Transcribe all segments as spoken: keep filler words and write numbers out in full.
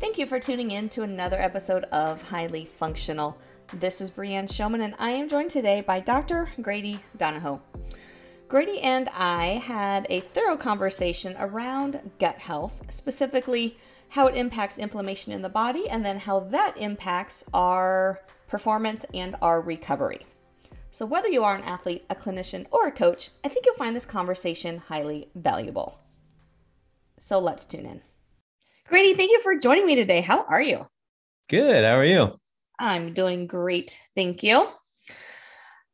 Thank you for tuning in to another episode of Highly Functional. This is Breanne Showman, and I am joined today by Doctor Grady Donohoe. Grady and I had a thorough conversation around gut health, specifically how it impacts inflammation in the body, and then how that impacts our performance and our recovery. So whether you are an athlete, a clinician, or a coach, I think you'll find this conversation highly valuable. So let's tune in. Grady, thank you for joining me today. How are you? Good. How are you? I'm doing great. Thank you.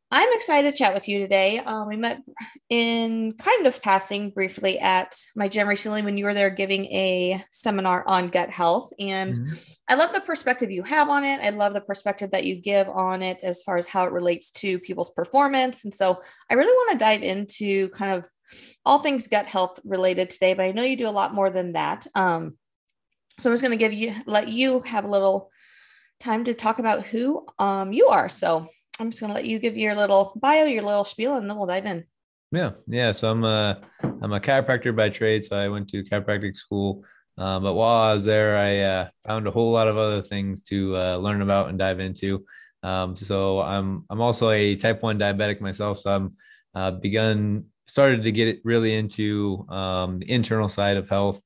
I'm excited to chat with you today. Uh, we met in kind of passing briefly at my gym recently when you were there giving a seminar on gut health. And mm-hmm. I love the perspective you have on it. I love the perspective that you give on it as far as how it relates to people's performance. And so I really want to dive into kind of all things gut health related today, but I know you do a lot more than that. Um, So I was going to give you, let you have a little time to talk about who um, you are. So I'm just going to let you give your little bio, your little spiel, and then we'll dive in. Yeah. Yeah. So I'm a, I'm a chiropractor by trade. So I went to chiropractic school, uh, but while I was there, I uh, found a whole lot of other things to uh, learn about and dive into. Um, so I'm, I'm also a type one diabetic myself. So I'm uh, begun, started to get really into um, the internal side of health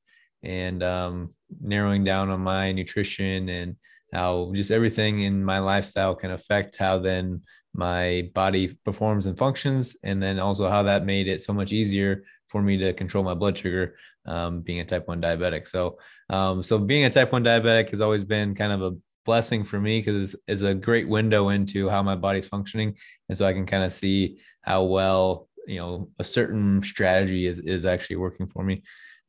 and um, narrowing down on my nutrition and how just everything in my lifestyle can affect how then my body performs and functions. And then also how that made it so much easier for me to control my blood sugar, um, being a type one diabetic. So, um, so being a type one diabetic has always been kind of a blessing for me because it's, it's a great window into how my body's functioning. And so I can kind of see how well, you know, a certain strategy is, is actually working for me.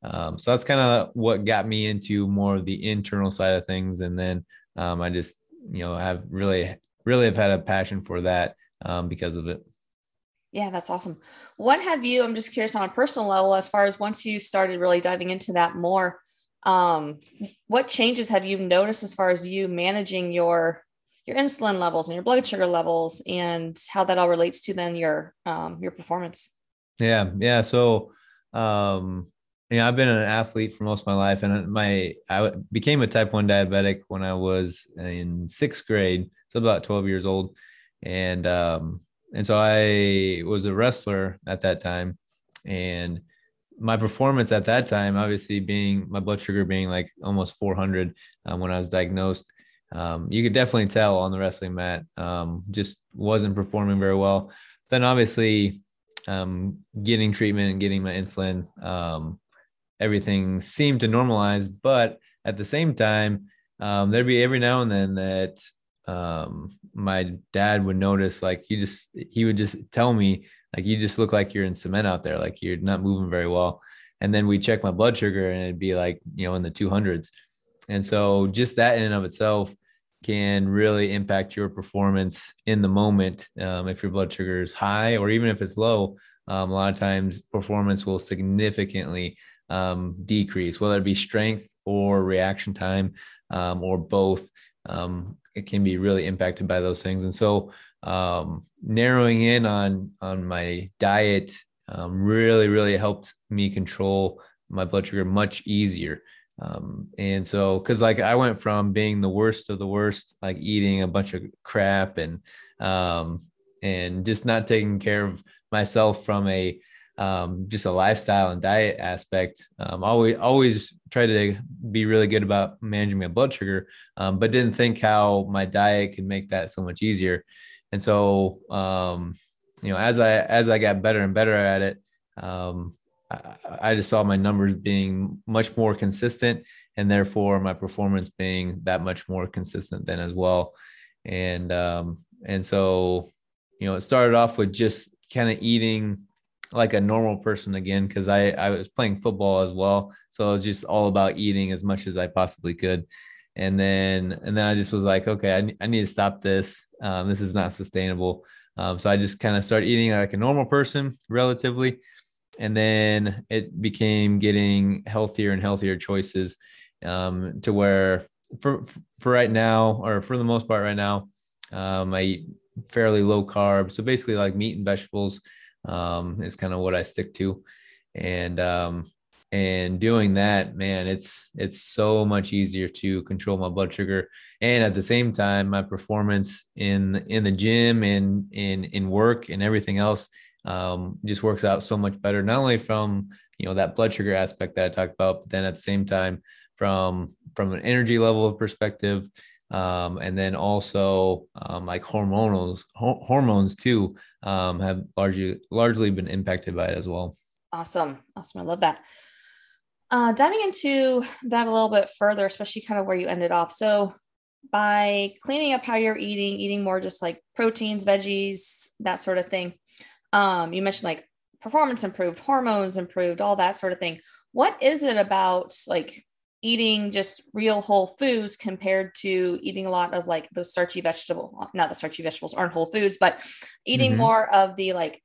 Um, so that's kind of what got me into more of the internal side of things. And then um, I just, you know, have really, really have had a passion for that um, because of it. Yeah, that's awesome. What have you, I'm just curious on a personal level, as far as once you started really diving into that more, um, what changes have you noticed as far as you managing your, your insulin levels and your blood sugar levels and how that all relates to then your, um, your performance? Yeah. Yeah. So, um, you know, I've been an athlete for most of my life, and my I became a type one diabetic when I was in sixth grade, so about twelve years old, and um, and so I was a wrestler at that time, and my performance at that time, obviously being my blood sugar being like almost four hundred um, when I was diagnosed, um, you could definitely tell on the wrestling mat, um, just wasn't performing very well. Then obviously, um, getting treatment and getting my insulin. Um, everything seemed to normalize, but at the same time, um, there'd be every now and then that, um, my dad would notice, like, you just, he would just tell me, like, you just look like you're in cement out there. Like, you're not moving very well. And then we check my blood sugar and it'd be like, you know, in the two hundreds. And so just that in and of itself can really impact your performance in the moment. Um, if your blood sugar is high, or even if it's low, um, a lot of times performance will significantly Um, decrease, whether it be strength or reaction time, um, or both. Um, it can be really impacted by those things. And so um, narrowing in on, on my diet um, really, really helped me control my blood sugar much easier. Um, and so, cause like I went from being the worst of the worst, like eating a bunch of crap and, um, and just not taking care of myself from a, um, just a lifestyle and diet aspect. Um, always, always tried to be really good about managing my blood sugar, um, but didn't think how my diet could make that so much easier. And so, um, you know, as I, as I got better and better at it, um, I, I just saw my numbers being much more consistent and therefore my performance being that much more consistent then as well. And, um, and so, you know, it started off with just kind of eating like a normal person again, because I, I was playing football as well. So it was just all about eating as much as I possibly could. And then, and then I just was like, okay, I, I need to stop this. Um, this is not sustainable. Um, so I just kind of started eating like a normal person relatively. And then it became getting healthier and healthier choices, um, to where for, for right now, or for the most part right now, um, I eat fairly low carb. So basically like meat and vegetables, um, is kind of what I stick to. And, um, And doing that, man, it's it's so much easier to control my blood sugar. And at the same time, my performance in in the gym and in in work and everything else um, just works out so much better, not only from, you know, that blood sugar aspect that I talked about, but then at the same time, from from an energy level perspective, um, and then also um, like hormonals, ho- hormones too um, have largely, largely been impacted by it as well. Awesome. Awesome. I love that. Uh, diving into that a little bit further, especially kind of where you ended off. So by cleaning up how you're eating, eating more just like proteins, veggies, that sort of thing. Um, you mentioned like performance improved, hormones improved, all that sort of thing. What is it about like eating just real whole foods compared to eating a lot of like those starchy vegetable? Not the starchy vegetables aren't whole foods, but eating mm-hmm. more of the like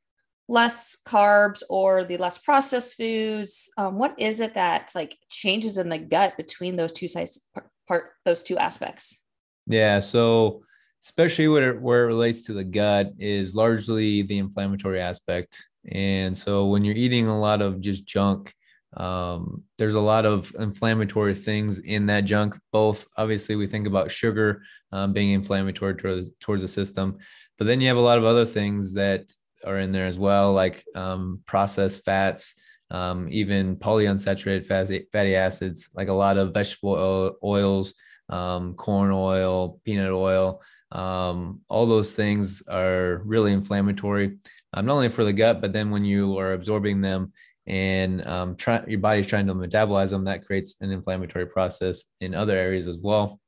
less carbs or the less processed foods. Um, what is it that like changes in the gut between those two sides part, those two aspects? Yeah. So especially where it, where it relates to the gut is largely the inflammatory aspect. And so when you're eating a lot of just junk, um, there's a lot of inflammatory things in that junk. Both, obviously we think about sugar, um, being inflammatory towards, towards the system, but then you have a lot of other things that are in there as well, like um, processed fats, um, even polyunsaturated fatty, fatty acids, like a lot of vegetable oil, oils, um, corn oil, peanut oil. Um, all those things are really inflammatory, um, not only for the gut, but then when you are absorbing them and um, try, your body's trying to metabolize them, that creates an inflammatory process in other areas as well.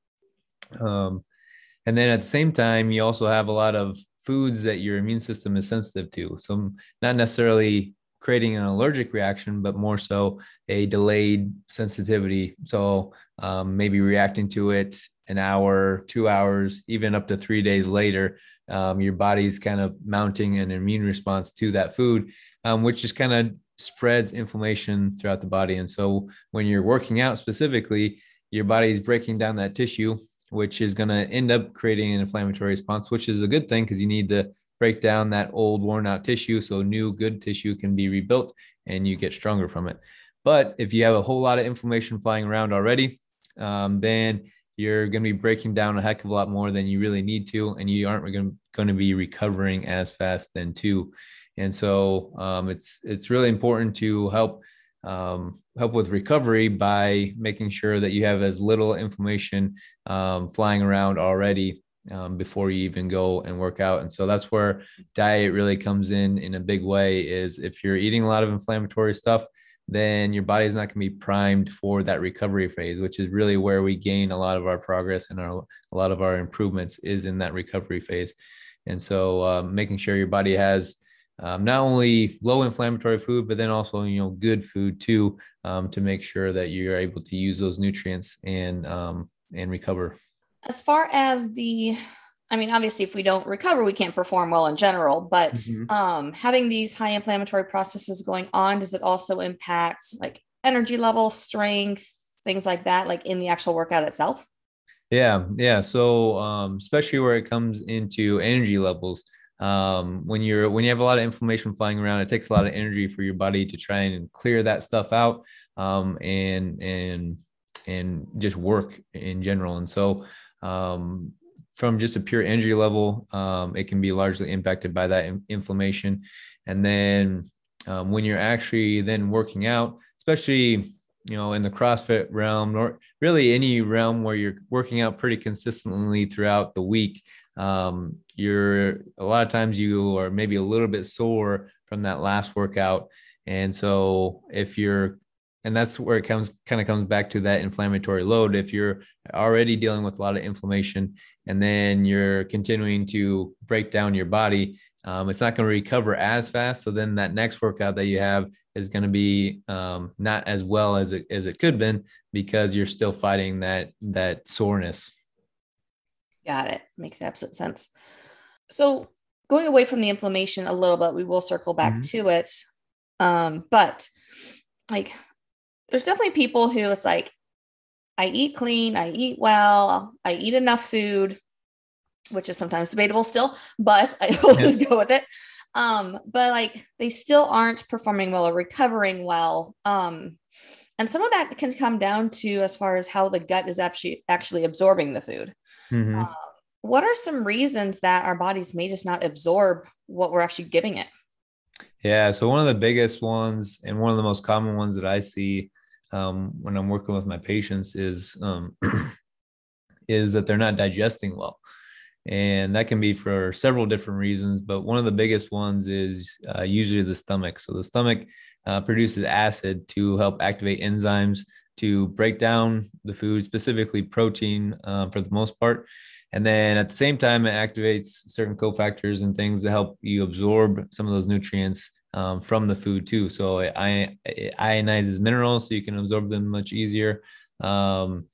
Um, and then at the same time, you also have a lot of foods that your immune system is sensitive to. So not necessarily creating an allergic reaction, but more so a delayed sensitivity. So um, maybe reacting to it an hour, two hours, even up to three days later, um, your body's kind of mounting an immune response to that food, um, which just kind of spreads inflammation throughout the body. And so when you're working out specifically, your body's breaking down that tissue, which is going to end up creating an inflammatory response, which is a good thing because you need to break down that old worn out tissue so new good tissue can be rebuilt and you get stronger from it. But if you have a whole lot of inflammation flying around already, um, then you're going to be breaking down a heck of a lot more than you really need to, and you aren't going to be recovering as fast then too. And so um, it's it's really important to help um, help with recovery by making sure that you have as little inflammation, um, flying around already, um, before you even go and work out. And so that's where diet really comes in, in a big way. Is if you're eating a lot of inflammatory stuff, then your body is not going to be primed for that recovery phase, which is really where we gain a lot of our progress and our, a lot of our improvements is in that recovery phase. And so, um, making sure your body has, Um, not only low inflammatory food, but then also, you know, good food too, um, to make sure that you're able to use those nutrients and, um, and recover. As far as the, I mean, obviously if we don't recover, we can't perform well in general, but, mm-hmm. um, having these high inflammatory processes going on, does it also impact like energy level, strength, things like that, like in the actual workout itself? Yeah. Yeah. So, um, especially where it comes into energy levels, Um, when you're, when you have a lot of inflammation flying around, it takes a lot of energy for your body to try and clear that stuff out, um, and, and, and just work in general. And so, um, from just a pure energy level, um, it can be largely impacted by that in- inflammation. And then, um, when you're actually then working out, especially, you know, in the CrossFit realm or really any realm where you're working out pretty consistently throughout the week, um, you're a lot of times you are maybe a little bit sore from that last workout. And so if you're, and that's where it comes kind of comes back to that inflammatory load. If you're already dealing with a lot of inflammation and then you're continuing to break down your body, um, it's not going to recover as fast. So then that next workout that you have is going to be, um, not as well as it, as it could have been because you're still fighting that, that soreness. Got it. Makes absolute sense. So going away from the inflammation a little bit, we will circle back mm-hmm. to it. Um, but like, there's definitely people who it's like, I eat clean, I eat well, I eat enough food, which is sometimes debatable still, but I will just go with it. Um, but like, they still aren't performing well or recovering well. Um, And some of that can come down to as far as how the gut is actually actually absorbing the food. Mm-hmm. Um, what are some reasons that our bodies may just not absorb what we're actually giving it? Yeah. So one of the biggest ones and one of the most common ones that I see um, when I'm working with my patients is, um, is that they're not digesting well. And that can be for several different reasons, but one of the biggest ones is uh, usually the stomach. So the stomach uh, produces acid to help activate enzymes to break down the food, specifically protein uh, for the most part. And then at the same time, it activates certain cofactors and things that help you absorb some of those nutrients um, from the food too. So it, it ionizes minerals so you can absorb them much easier. Um,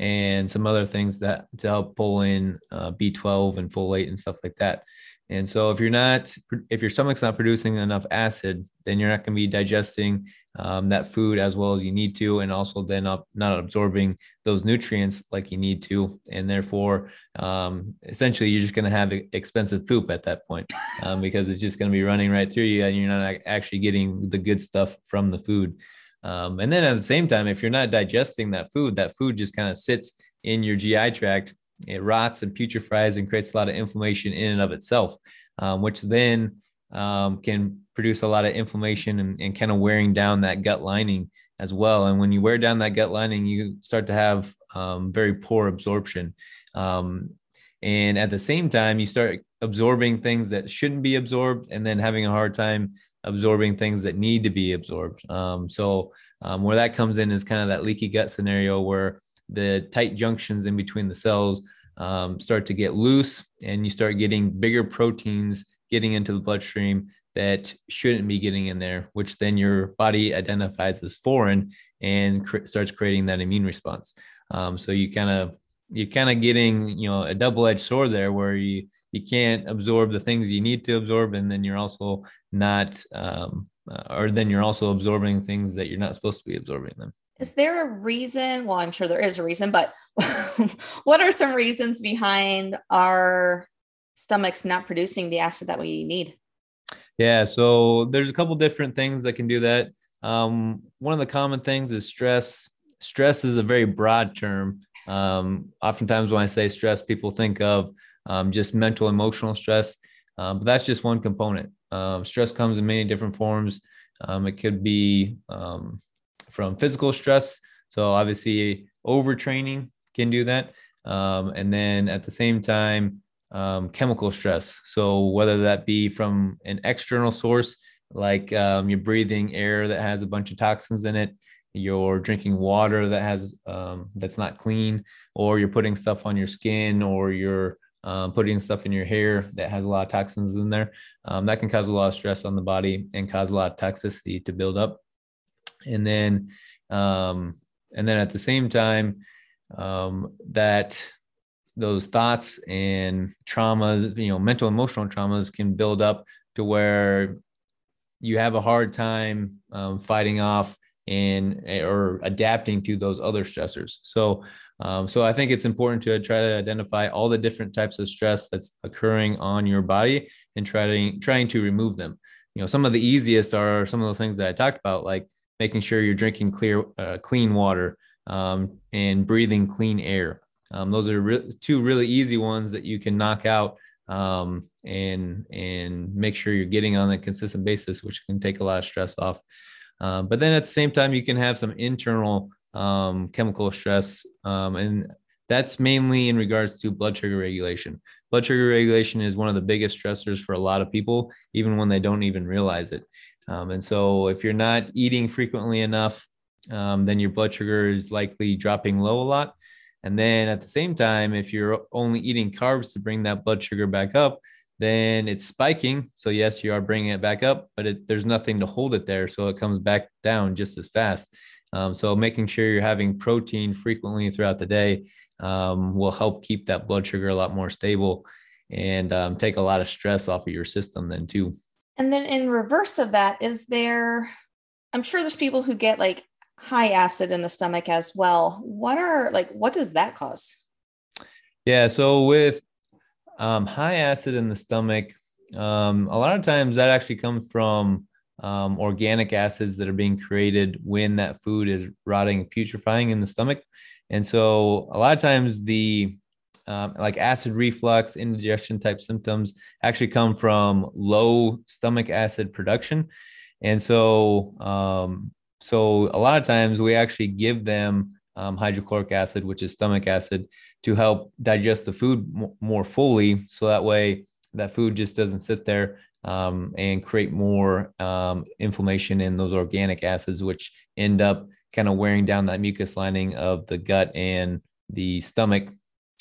and some other things that to help pull in uh, B twelve and folate and stuff like that. And so if you're not, if your stomach's not producing enough acid, then you're not going to be digesting um, that food as well as you need to, and also then up, not absorbing those nutrients like you need to. And therefore, um, essentially, you're just going to have expensive poop at that point um, because it's just going to be running right through you and you're not actually getting the good stuff from the food. Um, and then at the same time, if you're not digesting that food, that food just kind of sits in your G I tract. It rots and putrefies and creates a lot of inflammation in and of itself, um, which then um, can produce a lot of inflammation and, and kind of wearing down that gut lining as well. And when you wear down that gut lining, you start to have um, very poor absorption. Um, and at the same time, you start absorbing things that shouldn't be absorbed and then having a hard time absorbing things that need to be absorbed. Um, so um, where that comes in is kind of that leaky gut scenario where the tight junctions in between the cells um, start to get loose and you start getting bigger proteins getting into the bloodstream that shouldn't be getting in there, which then your body identifies as foreign and cr- starts creating that immune response. Um, so you kind of, you're kind of getting, you know, a double-edged sword there where you, you can't absorb the things you need to absorb. And then you're also not, um, or then you're also absorbing things that you're not supposed to be absorbing them. Is there a reason? Well, I'm sure there is a reason, but what are some reasons behind our stomachs not producing the acid that we need? Yeah. So there's a couple different things that can do that. Um, one of the common things is stress. Stress is a very broad term. Um, oftentimes when I say stress, people think of um, just mental, emotional stress, um, but that's just one component. Um, stress comes in many different forms. Um, it could be, um, from physical stress. So obviously overtraining can do that. Um, and then at the same time, um, chemical stress. So whether that be from an external source, like um, you're breathing air that has a bunch of toxins in it, you're drinking water that has um, that's not clean, or you're putting stuff on your skin, or you're um, putting stuff in your hair that has a lot of toxins in there. Um, that can cause a lot of stress on the body and cause a lot of toxicity to build up. And then, um, and then at the same time, um, that those thoughts and traumas, you know, mental, emotional traumas can build up to where you have a hard time, um, fighting off and, or adapting to those other stressors. So, um, so I think it's important to try to identify all the different types of stress that's occurring on your body and trying, trying to remove them. You know, some of the easiest are some of those things that I talked about, like making sure you're drinking clear, uh, clean water um, and breathing clean air. Um, those are re- two really easy ones that you can knock out um, and and make sure you're getting on a consistent basis, which can take a lot of stress off. Uh, but then at the same time, you can have some internal um, chemical stress. Um, and that's mainly in regards to blood sugar regulation. Blood sugar regulation is one of the biggest stressors for a lot of people, even when they don't even realize it. Um, and so if you're not eating frequently enough, um, then your blood sugar is likely dropping low a lot. And then at the same time, if you're only eating carbs to bring that blood sugar back up, then it's spiking. So yes, you are bringing it back up, but it, there's nothing to hold it there. So it comes back down just as fast. Um, so making sure you're having protein frequently throughout the day um, will help keep that blood sugar a lot more stable and um, take a lot of stress off of your system then too. And then in reverse of that, is there, I'm sure there's people who get like high acid in the stomach as well. What are like, what does that cause? Yeah. So with um, high acid in the stomach, um, a lot of times that actually comes from um, organic acids that are being created when that food is rotting and putrefying in the stomach. And so a lot of times the um, like acid reflux, indigestion type symptoms actually come from low stomach acid production. And so, um, so a lot of times we actually give them um, hydrochloric acid, which is stomach acid, to help digest the food m- more fully. So that way that food just doesn't sit there um, and create more um, inflammation in those organic acids, which end up kind of wearing down that mucus lining of the gut and the stomach,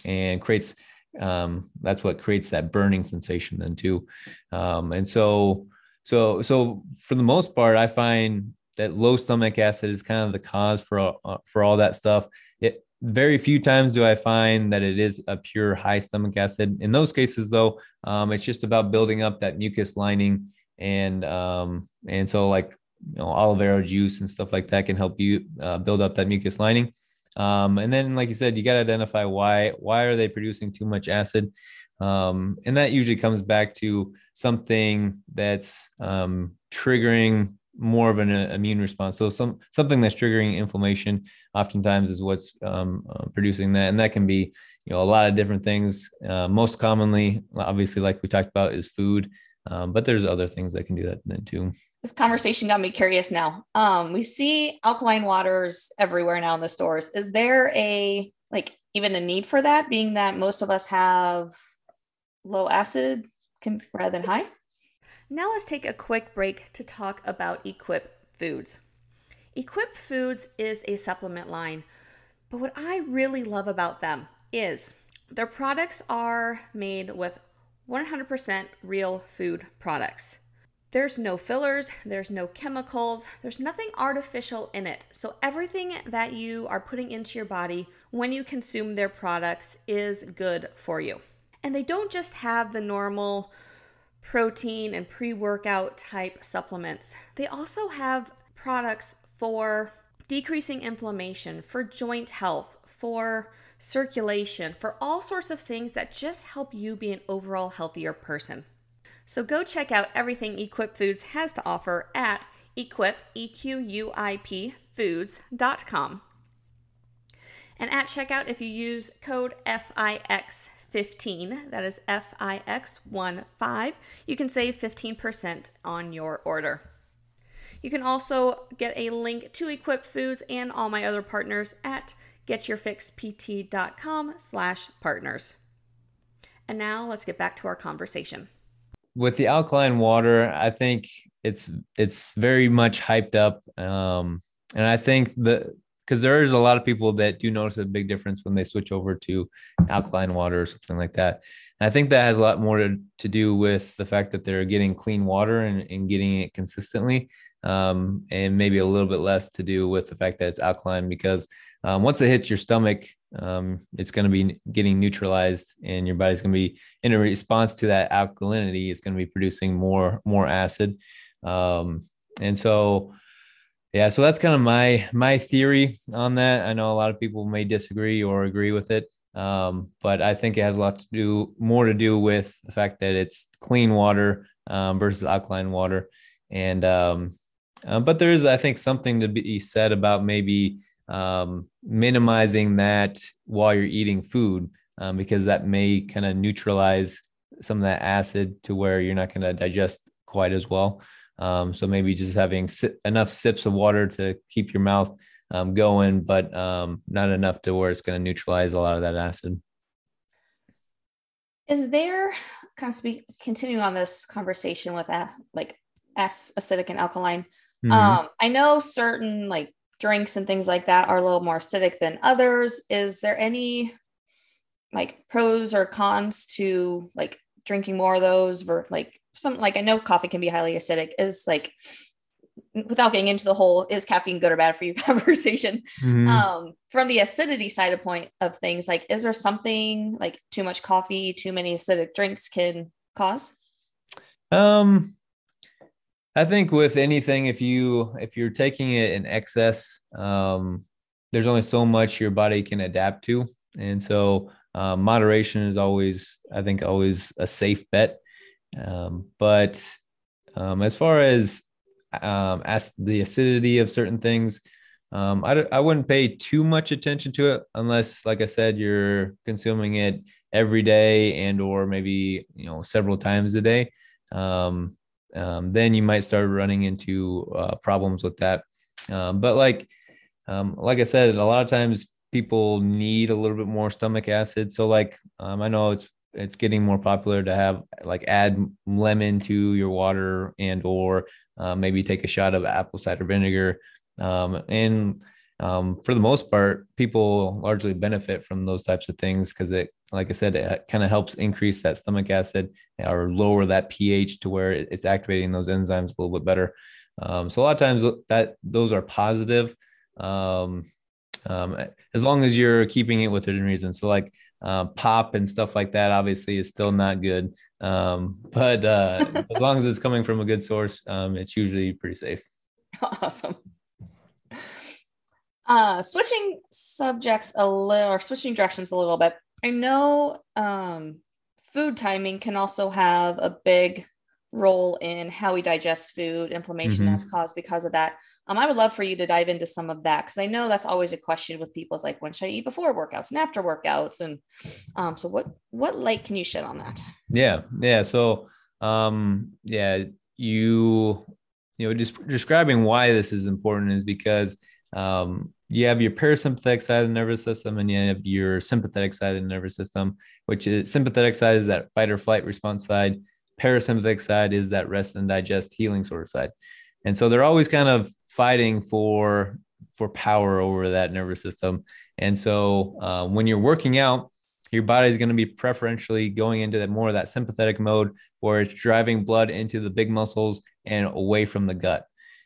and creates, um, that's what creates that burning sensation then too. Um, and so, so, so for the most part, I find that low stomach acid is kind of the cause for, all, for all that stuff. It very few times do I find that it is a pure high stomach acid. In those cases though, um, it's just about building up that mucus lining, and, um, and so like, you know, aloe vera juice and stuff like that can help you uh, build up that mucus lining. Um, and then, like you said, you got to identify why, why are they producing too much acid? Um, and that usually comes back to something that's um, triggering more of an uh, immune response. So some, something that's triggering inflammation oftentimes is what's um, uh, producing that. And that can be, you know, a lot of different things. Uh, most commonly, obviously, like we talked about, is food. Um, but there's other things that can do that then too. This conversation got me curious now. Um, we see alkaline waters everywhere now in the stores. Is there a, like, even a need for that, being that most of us have low acid rather than high? Now let's take a quick break to talk about Equip Foods. Equip Foods is a supplement line, but what I really love about them is their products are made with one hundred percent real food products. There's no fillers, there's no chemicals, there's nothing artificial in it. So everything that you are putting into your body when you consume their products is good for you. And they don't just have the normal protein and pre-workout type supplements. They also have products for decreasing inflammation, for joint health, for circulation, for all sorts of things that just help you be an overall healthier person. So go check out everything Equip Foods has to offer at equip, E Q U I P, foods dot com. And at checkout, if you use code F I X fifteen, that is F I X one five, you can save fifteen percent on your order. You can also get a link to Equip Foods and all my other partners at getyourfixpt.com slash partners. And now let's get back to our conversation. With the alkaline water, I think it's it's very much hyped up. Um, and I think the because there is a lot of people that do notice a big difference when they switch over to alkaline water or something like that. And I think that has a lot more to, to do with the fact that they're getting clean water and, and getting it consistently, um, and maybe a little bit less to do with the fact that it's alkaline, because Um, once it hits your stomach, um, it's going to be getting neutralized, and your body's going to be, in a response to that alkalinity, it's going to be producing more, more acid. Um, and so, yeah, so that's kind of my, my theory on that. I know a lot of people may disagree or agree with it. Um, but I think it has a lot to do more to do with the fact that it's clean water, um, versus alkaline water. And, um, uh, but there is, I think, something to be said about maybe, um, minimizing that while you're eating food, um, because that may kind of neutralize some of that acid to where you're not going to digest quite as well. Um, so maybe just having si- enough sips of water to keep your mouth, um, going, but, um, not enough to where it's going to neutralize a lot of that acid. Is there, kind of speak, continuing on this conversation with a, like acidic and alkaline, mm-hmm. um, I know certain like drinks and things like that are a little more acidic than others. Is there any like pros or cons to like drinking more of those? Or like something like, I know coffee can be highly acidic. Is like, without getting into the whole is caffeine good or bad for you conversation, mm-hmm. um, from the acidity side of point of things, like, is there something like too much coffee, too many acidic drinks can cause? Um, I think with anything, if you, if you're taking it in excess, um, there's only so much your body can adapt to. And so, uh, moderation is always, I think, always a safe bet. Um, but, um, as far as um, as the acidity of certain things. Um, I, I wouldn't pay too much attention to it unless, like I said, you're consuming it every day and or maybe, you know, several times a day. Um, um, then you might start running into uh, problems with that. Um, but like, um, like I said, a lot of times people need a little bit more stomach acid. So like, um, I know it's it's getting more popular to have like add lemon to your water and or uh, maybe take a shot of apple cider vinegar. Um, and, um, for the most part, people largely benefit from those types of things. Cause it, like I said, it kind of helps increase that stomach acid or lower that pH to where it's activating those enzymes a little bit better. Um, so a lot of times that those are positive, um, um, as long as you're keeping it within reason. So like, uh, pop and stuff like that, obviously is still not good. Um, but, uh, as long as it's coming from a good source, um, it's usually pretty safe. Awesome. Uh, switching subjects a little, or switching directions a little bit. I know um, food timing can also have a big role in how we digest food, inflammation mm-hmm. that's caused because of that. Um, I would love for you to dive into some of that because I know that's always a question with people is like, when should I eat before workouts and after workouts? And um, so, what what light can you shed on that? Yeah, yeah. So, um, yeah, you you know, just describing why this is important is because. Um, you have your parasympathetic side of the nervous system and you have your sympathetic side of the nervous system, which is sympathetic side is that fight or flight response side. Parasympathetic side is that rest and digest healing sort of side. And so they're always kind of fighting for, for power over that nervous system. And so, uh, when you're working out, your body is going to be preferentially going into that more of that sympathetic mode where it's driving blood into the big muscles and away from the gut.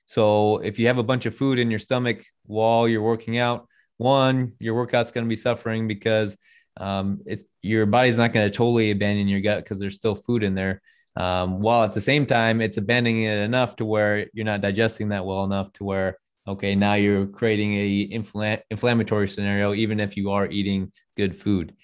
So if you have a bunch of food in your stomach while you're working out, one, your workout's going to be suffering because um, it's your body's not going to totally abandon your gut because there's still food in there. Um, while at the same time, it's abandoning it enough to where you're not digesting that well enough to where, okay, now you're creating a infl- inflammatory scenario, even if you are eating good food.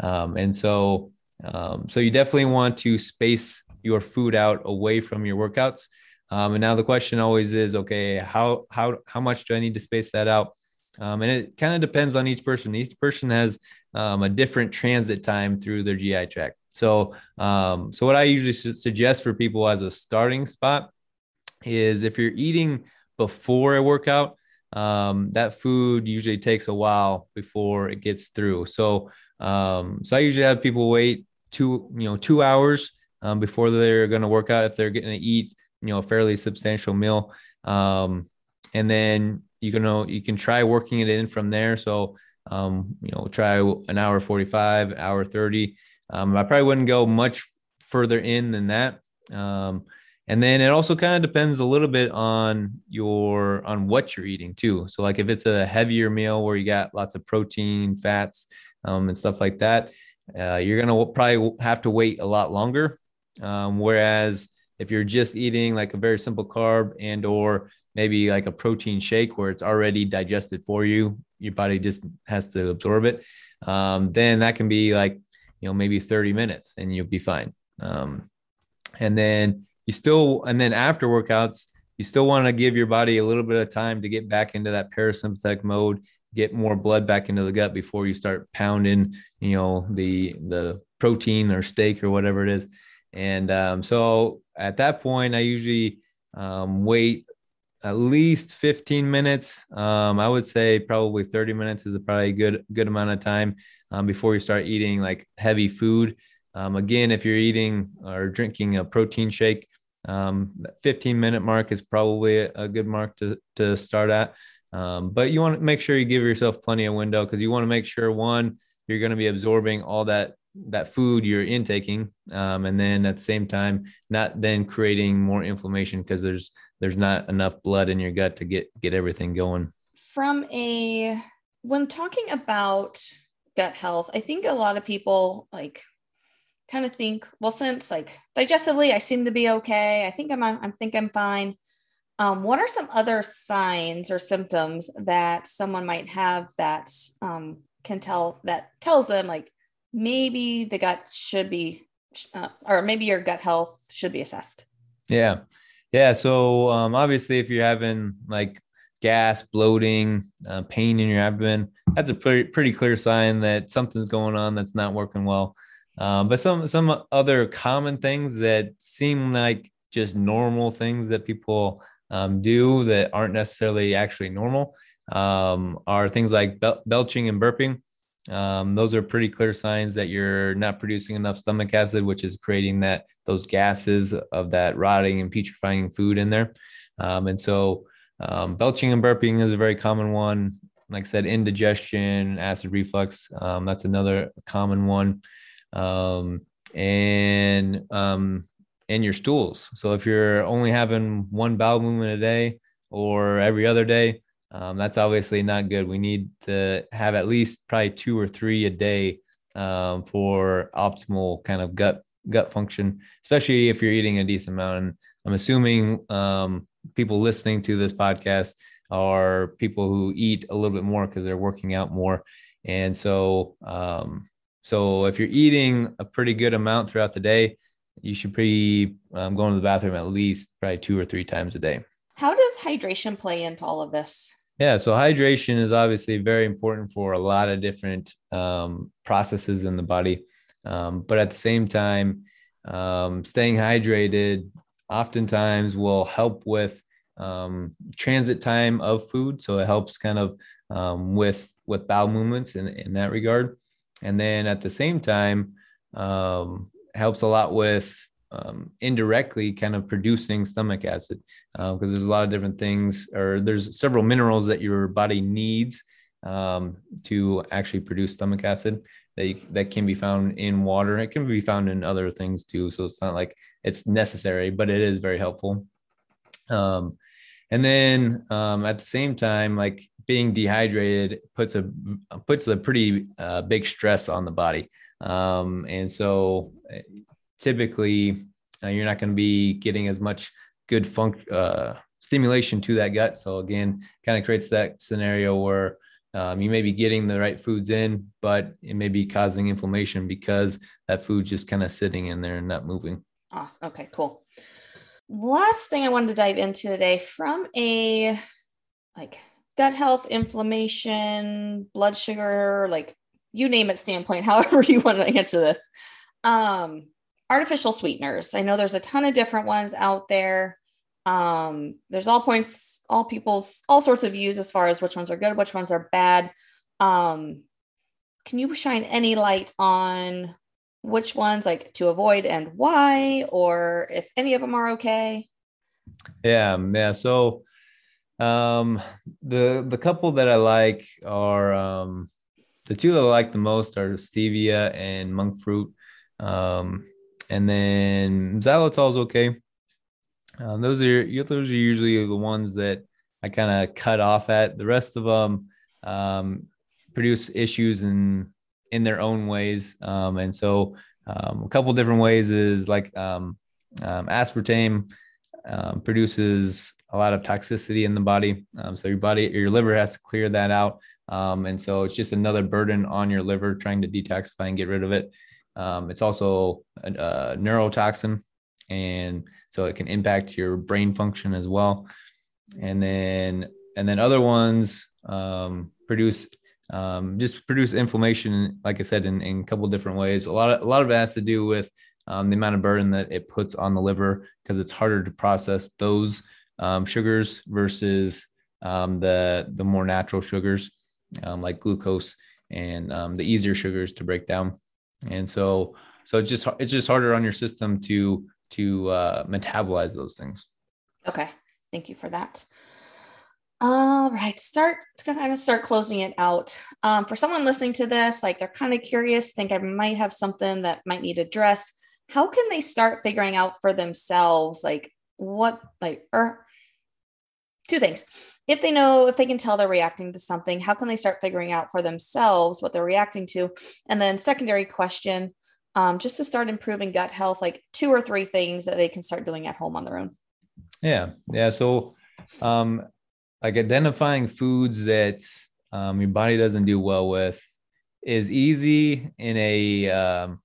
Um, and so, um, so you definitely want to space your food out away from your workouts. Um, and now the question always is, okay, how, how, how much do I need to space that out? Um, and it kind of depends on each person. Each person has um, a different transit time through their G I tract. So, um, so what I usually su- suggest for people as a starting spot is if you're eating before a workout, um, that food usually takes a while before it gets through. So, um, so I usually have people wait two, you know, two hours um, before they're going to work out if they're getting to eat, you know, a fairly substantial meal. Um, and then you can, uh, you can try working it in from there. So, um, you know, try an hour forty-five, hour thirty. Um, I probably wouldn't go much further in than that. Um, and then it also kind of depends a little bit on your, on what you're eating too. So like if it's a heavier meal where you got lots of protein, fats, um, and stuff like that, uh, you're going to probably have to wait a lot longer. Um, whereas, if you're just eating like a very simple carb and or maybe like a protein shake where it's already digested for you, your body just has to absorb it, um, then that can be like, you know, maybe thirty minutes and you'll be fine. Um, and then you still, and then after workouts, you still want to give your body a little bit of time to get back into that parasympathetic mode, get more blood back into the gut before you start pounding, you know, the the protein or steak or whatever it is. And um, so at that point, I usually um, wait at least fifteen minutes. Um, I would say probably thirty minutes is a probably good, good amount of time um, before you start eating like heavy food. Um, again, if you're eating or drinking a protein shake, um, that fifteen minute mark is probably a good mark to, to start at. Um, but you want to make sure you give yourself plenty of window because you want to make sure, one, you're going to be absorbing all that that food you're intaking. Um, and then at the same time, not then creating more inflammation because there's, there's not enough blood in your gut to get, get everything going. From a, when talking about gut health, I think a lot of people like kind of think, well, since like digestively, I seem to be okay. I think I'm, I think I'm fine. Um, what are some other signs or symptoms that someone might have that um, can tell that tells them like, maybe the gut should be, uh, or maybe your gut health should be assessed? Yeah. Yeah. So um, obviously if you're having like gas, bloating, uh, pain in your abdomen, that's a pretty, pretty clear sign that something's going on that's not working well. Um, but some, some other common things that seem like just normal things that people um, do that aren't necessarily actually normal um, are things like bel- belching and burping. Um, those are pretty clear signs that you're not producing enough stomach acid, which is creating that those gases of that rotting and putrefying food in there. Um, and so um, belching and burping is a very common one. Like I said, indigestion, acid reflux. Um, that's another common one. Um, and, um, and your stools. So if you're only having one bowel movement a day or every other day, Um, that's obviously not good. We need to have at least probably two or three a day um, for optimal kind of gut gut function, especially if you're eating a decent amount. And I'm assuming um, people listening to this podcast are people who eat a little bit more because they're working out more. And so, um, so if you're eating a pretty good amount throughout the day, you should be um, going to the bathroom at least probably two or three times a day. How does hydration play into all of this? Yeah, so hydration is obviously very important for a lot of different um, processes in the body. Um, but at the same time, um, staying hydrated oftentimes will help with um, transit time of food. So it helps kind of um, with, with bowel movements in, in that regard. And then at the same time, um, helps a lot with Um, indirectly kind of producing stomach acid because uh, there's a lot of different things, or there's several minerals that your body needs um, to actually produce stomach acid that, you, that can be found in water. It can be found in other things too. So it's not like it's necessary, but it is very helpful. Um, and then um, at the same time, like being dehydrated puts a, puts a pretty uh, big stress on the body. Um, and so typically uh, you're not going to be getting as much good func- uh, stimulation to that gut. So again, kind of creates that scenario where um, you may be getting the right foods in, but it may be causing inflammation because that food just kind of sitting in there and not moving. Awesome. Okay, cool. Last thing I wanted to dive into today from a like gut health, inflammation, blood sugar, like you name it standpoint, however you want to answer this. Um, Artificial sweeteners. I know there's a ton of different ones out there. Um, there's all points, all people's, all sorts of views as far as which ones are good, which ones are bad. Um, can you shine any light on which ones like to avoid and why, or if any of them are okay? Yeah. Yeah. So, um, the, the couple that I like are, um, the two that I like the most are stevia and monk fruit. Um, And then xylitol is okay. Uh, those are those are usually the ones that I kind of cut off at. The rest of them um, produce issues in in their own ways. Um, and so um, a couple different ways is like um, um, aspartame um, produces a lot of toxicity in the body. Um, so your body, your liver has to clear that out. Um, and so it's just another burden on your liver trying to detoxify and get rid of it. Um, it's also a, a neurotoxin, and so it can impact your brain function as well. And then, and then other ones um, produce um, just produce inflammation. Like I said, in, in a couple of different ways. A lot of a lot of it has to do with um, the amount of burden that it puts on the liver because it's harder to process those um, sugars versus um, the the more natural sugars um, like glucose and um, the easier sugars to break down. And so, so it's just, it's just harder on your system to, to, uh, metabolize those things. Okay. Thank you for that. All right. Start kind of start closing it out. Um, for someone listening to this, like they're kind of curious, think I might have something that might need addressed. How can they start figuring out for themselves? Like what, like, or two things, if they know, if they can tell they're reacting to something, how can they start figuring out for themselves what they're reacting to? And then secondary question, um, just to start improving gut health, like two or three things that they can start doing at home on their own. Yeah. Yeah. So, um, like identifying foods that, um, your body doesn't do well with is easy in a, um,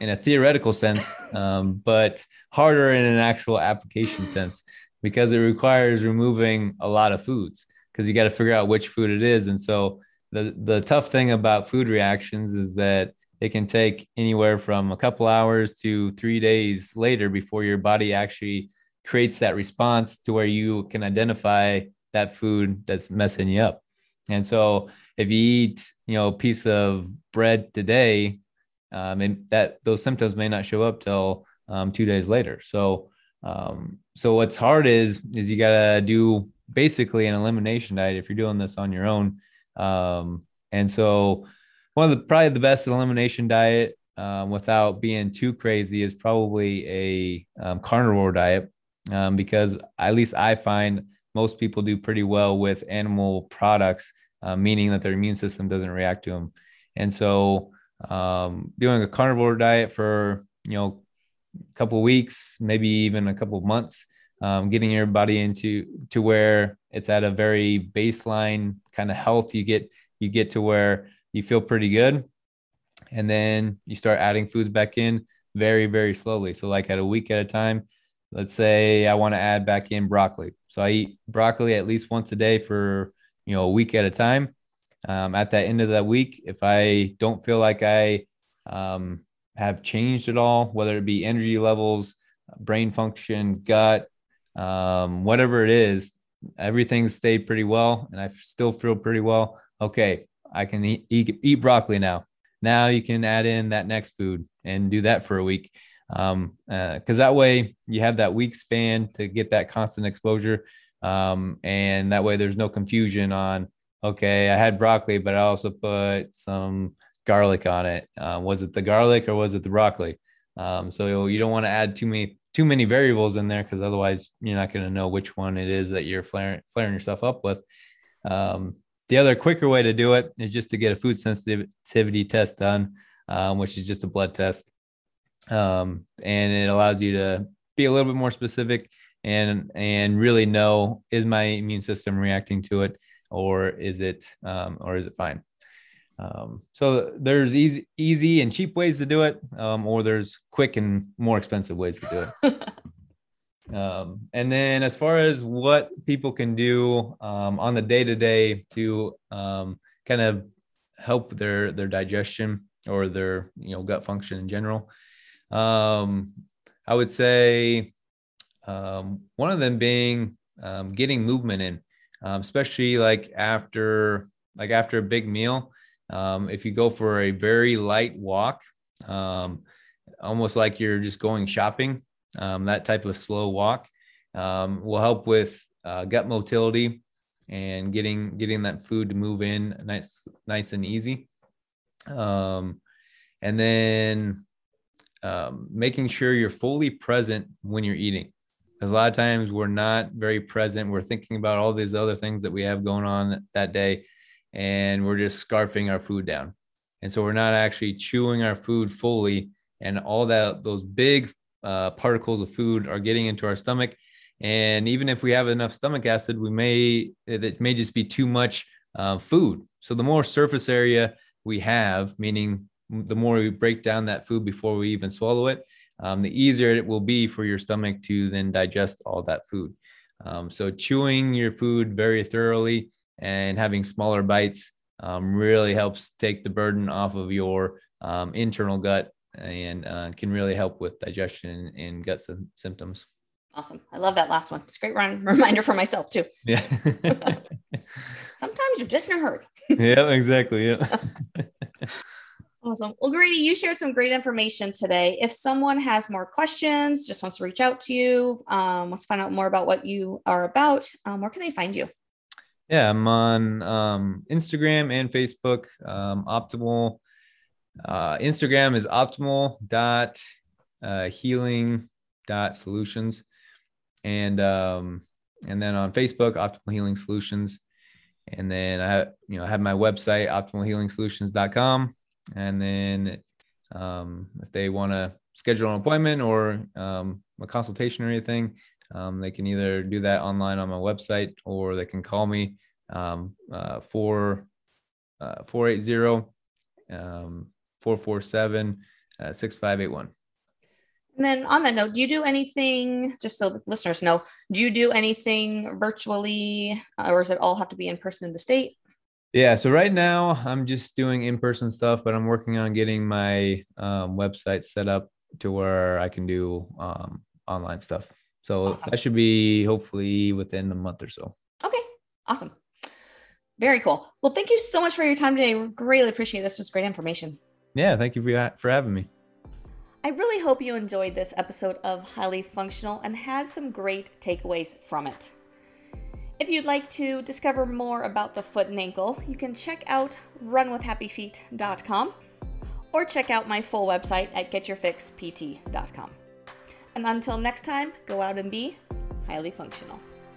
in a theoretical sense, um, but harder in an actual application sense, because it requires removing a lot of foods, because you got to figure out which food it is. And so the the tough thing about food reactions is that it can take anywhere from a couple hours to three days later before your body actually creates that response to where you can identify that food that's messing you up. And so if you eat, you know, a piece of bread today, um, and that those symptoms may not show up till um, two days later. So, um, so what's hard is, is you gotta do basically an elimination diet if you're doing this on your own. Um, and so one of the, probably the best elimination diet, um, without being too crazy, is probably a um, carnivore diet. Um, because at least I find most people do pretty well with animal products, uh, meaning that their immune system doesn't react to them. And so um, doing a carnivore diet for, you know, a couple of weeks, maybe even a couple of months, um, getting your body into to where it's at a very baseline kind of health. You get, you get to where you feel pretty good. And then you start adding foods back in very, very slowly. So like at a week at a time. Let's say I want to add back in broccoli. So I eat broccoli at least once a day for, you know, a week at a time. Um, at the end of that week, if I don't feel like I um, have changed at all, whether it be energy levels, brain function, gut, um, whatever it is, everything's stayed pretty well. And I still feel pretty well. Okay. I can eat, eat, eat broccoli now. Now you can add in that next food and do that for a week. Um, uh, cause that way you have that week span to get that constant exposure. Um, and that way there's no confusion on, okay, I had broccoli, but I also put some garlic on it. Uh, was it the garlic or was it the broccoli? Um, so you don't want to add too many, too many variables in there, cause otherwise you're not going to know which one it is that you're flaring, flaring yourself up with. Um, the other quicker way to do it is just to get a food sensitivity test done, um, which is just a blood test. Um, and it allows you to be a little bit more specific and, and really know, is my immune system reacting to it, or is it, um, or is it fine? Um, so there's easy, easy and cheap ways to do it. Um, or there's quick and more expensive ways to do it. um, and then as far as what people can do, um, on the day to day to, um, kind of help their, their digestion or their, you know, gut function in general. Um, I would say, um, one of them being, um, getting movement in, um, especially like after, like after a big meal. Um, if you go for a very light walk, um, almost like you're just going shopping, um, that type of slow walk, um, will help with, uh, gut motility and getting, getting that food to move in nice, nice and easy. Um, and then, Um, making sure you're fully present when you're eating. Because a lot of times we're not very present. We're thinking about all these other things that we have going on that day, and we're just scarfing our food down. And so we're not actually chewing our food fully, and all that, those big uh, particles of food are getting into our stomach. And even if we have enough stomach acid, we may, it may just be too much uh, food. So the more surface area we have, meaning the more we break down that food before we even swallow it, um, the easier it will be for your stomach to then digest all that food. Um, so chewing your food very thoroughly and having smaller bites um, really helps take the burden off of your um, internal gut and uh, can really help with digestion and gut sim- symptoms. Awesome. I love that last one. It's a great run- reminder for myself too. Yeah. Sometimes you're just in a hurry. Yeah, exactly. Yeah. Awesome. Well, Grady, you shared some great information today. If someone has more questions, just wants to reach out to you, um, wants to find out more about what you are about, um, where can they find you? Yeah, I'm on um, Instagram and Facebook. Um, optimal. Uh, Instagram is optimal dot healing dot solutions. And, um, and then on Facebook, Optimal Healing Solutions. And then I, you know, I have my website, optimal healing solutions dot com. And then um, if they want to schedule an appointment or um, a consultation or anything, um, they can either do that online on my website, or they can call me um, uh, four, uh, four eight zero, um, four four seven, uh, six five eight one. And then on that note, do you do anything, just so the listeners know, do you do anything virtually uh, or does it all have to be in person in the state? Yeah. So right now I'm just doing in-person stuff, but I'm working on getting my um, website set up to where I can do um, online stuff. So awesome. That should be hopefully within a month or so. Okay. Awesome. Very cool. Well, thank you so much for your time today. We greatly appreciate it. This was great information. Yeah. Thank you for, for having me. I really hope you enjoyed this episode of Highly Functional and had some great takeaways from it. If you'd like to discover more about the foot and ankle, you can check out run with happy feet dot com or check out my full website at get your fix p t dot com. And until next time, go out and be highly functional.